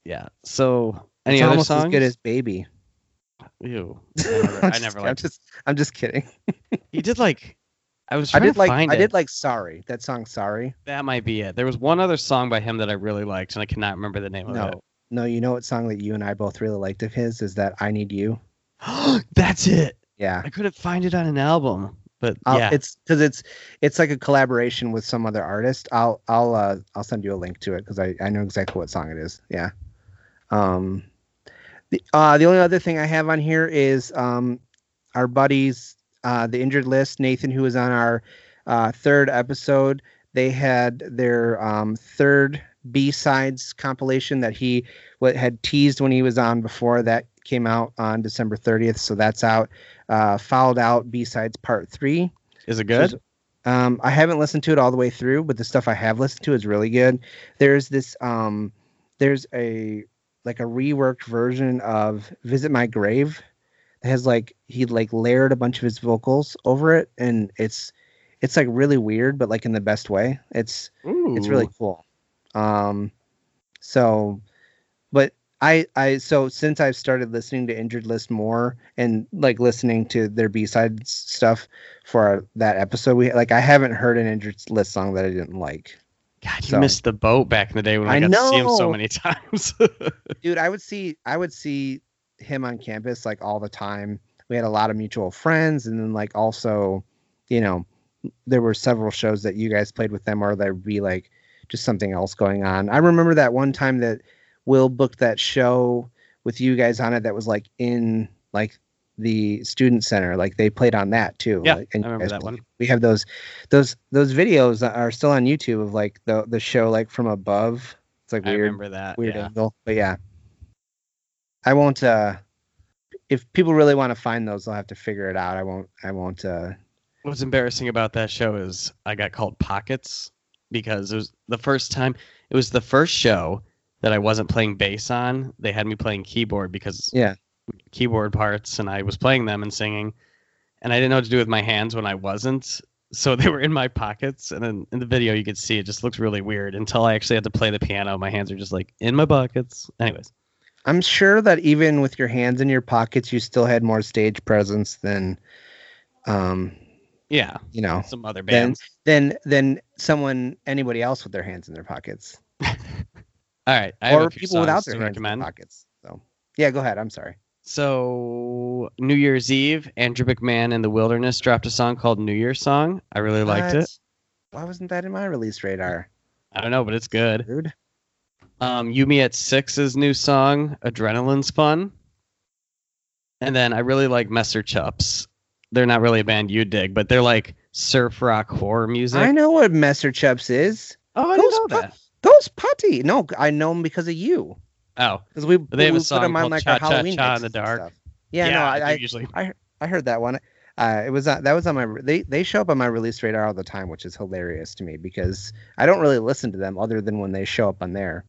Yeah. So any it's other almost songs? As good as Baby. Ew. I never liked it. I'm just kidding. He did like, I was trying I did to like, find I it. Did like Sorry. That song Sorry. That might be it. There was one other song by him that I really liked, and I cannot remember the name of it. No, you know what song that you and I both really liked of his is that I Need You. That's it. Yeah. I couldn't find it on an album, but yeah. It's because it's like a collaboration with some other artist. I'll send you a link to it because I know exactly what song it is. Yeah. The only other thing I have on here is our buddies, the Injured List, Nathan, who was on our third episode. They had their third B-Sides compilation that he had teased when he was on before. That came out on December 30th, so that's out. Fouled Out B-Sides Part 3. Is it good? I haven't listened to it all the way through, but the stuff I have listened to is really good. There's this, there's a... like a reworked version of Visit My Grave that has like, he like layered a bunch of his vocals over it. And it's like really weird, but like in the best way. It's really cool. So since I've started listening to Injured List more and like listening to their B-side stuff for that episode, I haven't heard an Injured List song that I didn't like. God, you missed the boat back in the day when I got to see him so many times. Dude, I would see him on campus like all the time. We had a lot of mutual friends, and then like also, you know, there were several shows that you guys played with them, or there'd be like just something else going on. I remember that one time that Will booked that show with you guys on it that was like in like the student center, like they played on that too. Yeah, and I remember that one. We have those videos that are still on YouTube of like the show like from above. It's like weird. I remember that weird angle, but yeah. I won't. If people really want to find those, they'll have to figure it out. I won't. What's embarrassing about that show is I got called Pockets because it was the first show that I wasn't playing bass on. They had me playing keyboard because keyboard parts, and I was playing them and singing, and I didn't know what to do with my hands when I wasn't, So they were in my pockets, and then in the video you could see it just looks really weird until I actually had to play the piano. My hands are just like in my pockets. Anyways. I'm sure that even with your hands in your pockets, you still had more stage presence than, yeah, you know, some other bands than someone, anybody else with their hands in their pockets. All right. I or people without their hands in their pockets. So yeah, go ahead. I'm sorry. So New Year's Eve, Andrew McMahon and the Wilderness dropped a song called New Year's Song. I really liked it. Why wasn't that in my release radar? I don't know, but it's good. Dude. Yumi at Six's new song, Adrenaline's Fun. And then I really like Messer Chups. They're not really a band you dig, but they're like surf rock horror music. I know what Messer Chups is. Oh, I didn't know that. Those putty. No, I know them because of you. Oh. Because we have a song put them on like Cha, our Halloween Cha, Cha in the Dark. Yeah, I heard that one. They show up on my release radar all the time, which is hilarious to me because I don't really listen to them other than when they show up on there.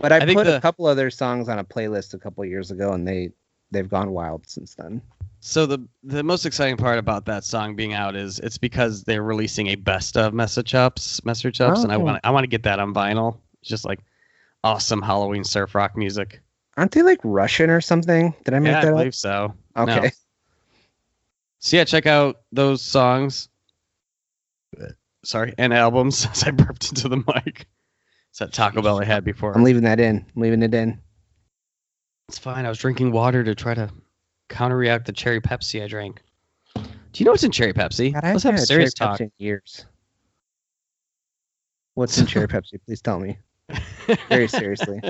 But I put a couple of their songs on a playlist a couple of years ago, and they've gone wild since then. So the most exciting part about that song being out is it's because they're releasing a best of Messer Chups, and I want to get that on vinyl. It's just like awesome Halloween surf rock music. Aren't they like Russian or something? Did I make that up? I believe so. Okay. No. So yeah, check out those songs. Sorry, and albums. As I burped into the mic. It's that Taco Bell I had before. I'm leaving that in. I'm leaving it in. It's fine. I was drinking water to try to counteract the cherry Pepsi I drank. Do you know what's in cherry Pepsi? God, let's have a serious talk. Pepsi in years. What's in cherry Pepsi? Please tell me. Very seriously.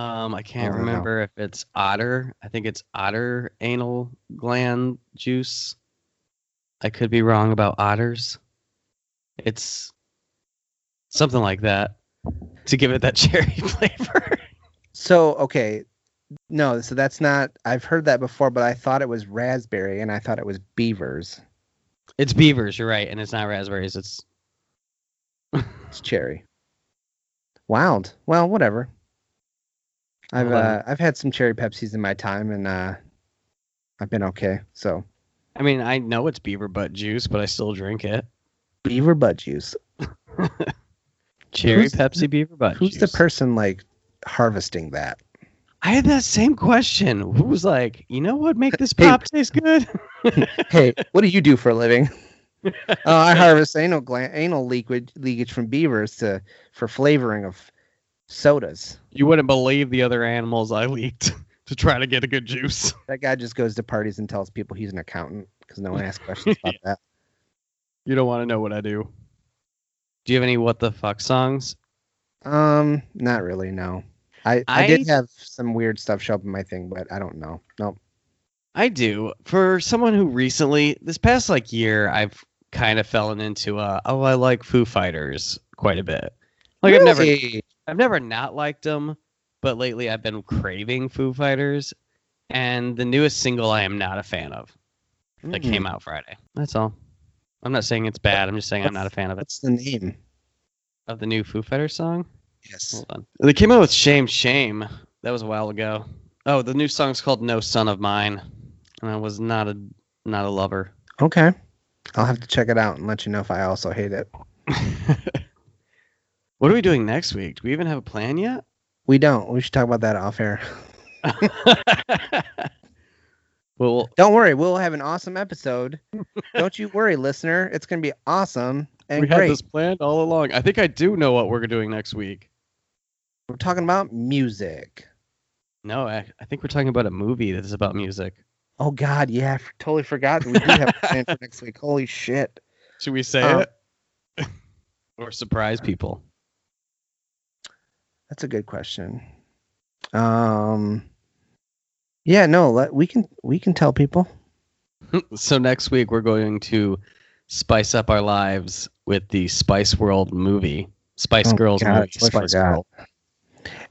I can't remember if it's otter. I think it's otter anal gland juice. I could be wrong about otters. It's something like that to give it that cherry flavor. So, okay. No, so that's not... I've heard that before, but I thought it was raspberry, and I thought it was beavers. It's beavers, you're right, and it's not raspberries. It's cherry. Wild. Well, whatever. I've had some cherry Pepsis in my time, and I've been okay. So, I mean, I know it's beaver butt juice, but I still drink it. Beaver butt juice. Cherry Pepsi beaver butt juice. Who's the person like harvesting that? I had that same question. Who was like, you know what, make this pop taste good? Hey, what do you do for a living? I harvest anal leakage from beavers for flavoring of sodas. You wouldn't believe the other animals I leaked to try to get a good juice. That guy just goes to parties and tells people he's an accountant because no one asks questions about that. You don't want to know what I do. Do you have any what the fuck songs? Not really, no. I did have some weird stuff show up in my thing, but I don't know. Nope. I do. For someone who recently, this past like year, I've kind of fallen into I like Foo Fighters quite a bit. Like really? I've never not liked them, but lately I've been craving Foo Fighters, and the newest single I am not a fan of that came out Friday. That's all. I'm not saying it's bad. I'm just saying I'm not a fan of it. What's the name of the new Foo Fighters song? Yes. Hold on. They came out with Shame, Shame. That was a while ago. Oh, the new song's called No Son of Mine, and I was not a lover. Okay. I'll have to check it out and let you know if I also hate it. What are we doing next week? Do we even have a plan yet? We don't. We should talk about that off air. Well, don't worry. We'll have an awesome episode. Don't you worry, listener. It's going to be awesome and great. We had this planned all along. I think I do know what we're doing next week. We're talking about music. No, I think we're talking about a movie that is about music. Oh, God. Yeah, I totally forgot. We do have a plan for next week. Holy shit. Should we say it? Or surprise people? That's a good question. Yeah, no, we can tell people. So next week we're going to spice up our lives with the Spice World movie. Spice Girls movie. Spice Girl.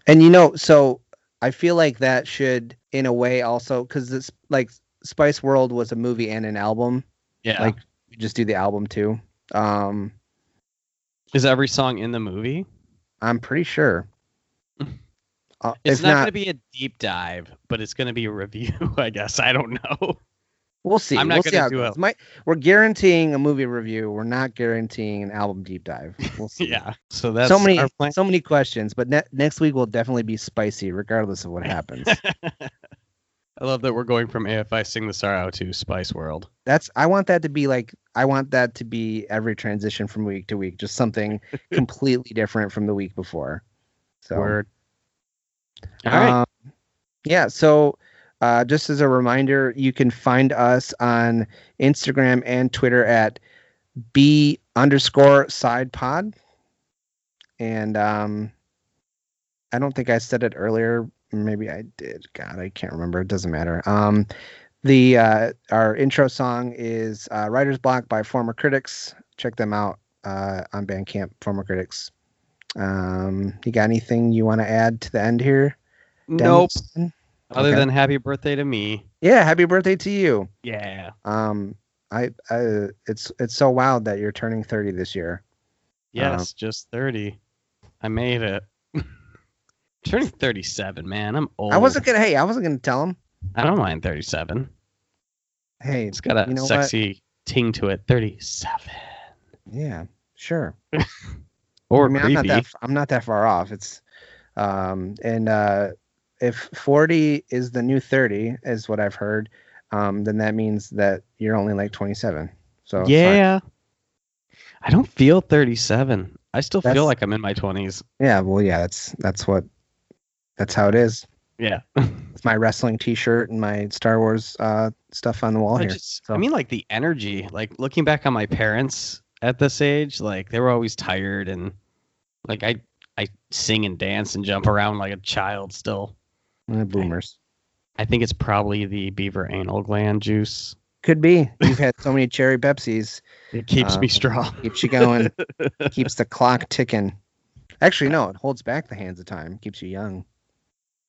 And you know, so I feel like that should in a way also, because it's like Spice World was a movie and an album. Yeah. Like we just do the album too. Is every song in the movie? I'm pretty sure. It's not going to be a deep dive, but it's going to be a review, I guess. I don't know. We'll see. I'm not going to do it. We're guaranteeing a movie review. We're not guaranteeing an album deep dive. We'll see. Yeah. So that's so many questions. But next week will definitely be spicy, regardless of what happens. I love that we're going from AFI Sing the Sorrow to Spice World. I want that to be every transition from week to week, just something completely different from the week before. So, word. All right. Yeah. So. Just as a reminder, you can find us on Instagram and Twitter at B_sidepod. And I don't think I said it earlier. Maybe I did. God, I can't remember. It doesn't matter. Our intro song is Writer's Blaqk by Former Critics. Check them out on Bandcamp, Former Critics. You got anything you want to add to the end here? Nope. Dennis? Other than happy birthday to me. Yeah, happy birthday to you. Yeah. It's so wild that you're turning 30 this year. Yes, just 30. I made it. Turning 37, man. I'm old. I wasn't gonna tell him. I don't mind 37. Hey, it's got a sexy ting to it. 37. Yeah, sure. Or maybe I'm not that far off. It's if 40 is the new 30, is what I've heard, then that means that you're only like 27. So yeah, I don't feel 37. I still feel like I'm in my 20s. Yeah, well, yeah, that's how it is. Yeah, it's my wrestling T-shirt and my Star Wars stuff on the wall here. I mean, like the energy. Like looking back on my parents at this age, like they were always tired and like I sing and dance and jump around like a child still. Boomers. I think it's probably the beaver anal gland juice. Could be. You've had so many cherry Pepsis. It keeps me strong. Keeps you going. Keeps the clock ticking. Actually, no. It holds back the hands of time. Keeps you young.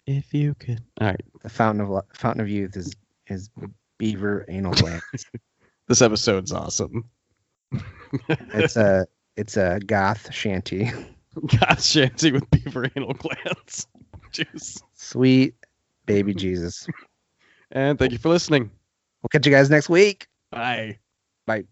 If you could. All right. The fountain of youth is beaver anal gland. This episode's awesome. It's a goth shanty. Goth shanty with beaver anal glands. Juice. Sweet baby Jesus. And thank you for listening. We'll catch you guys next week. Bye. Bye.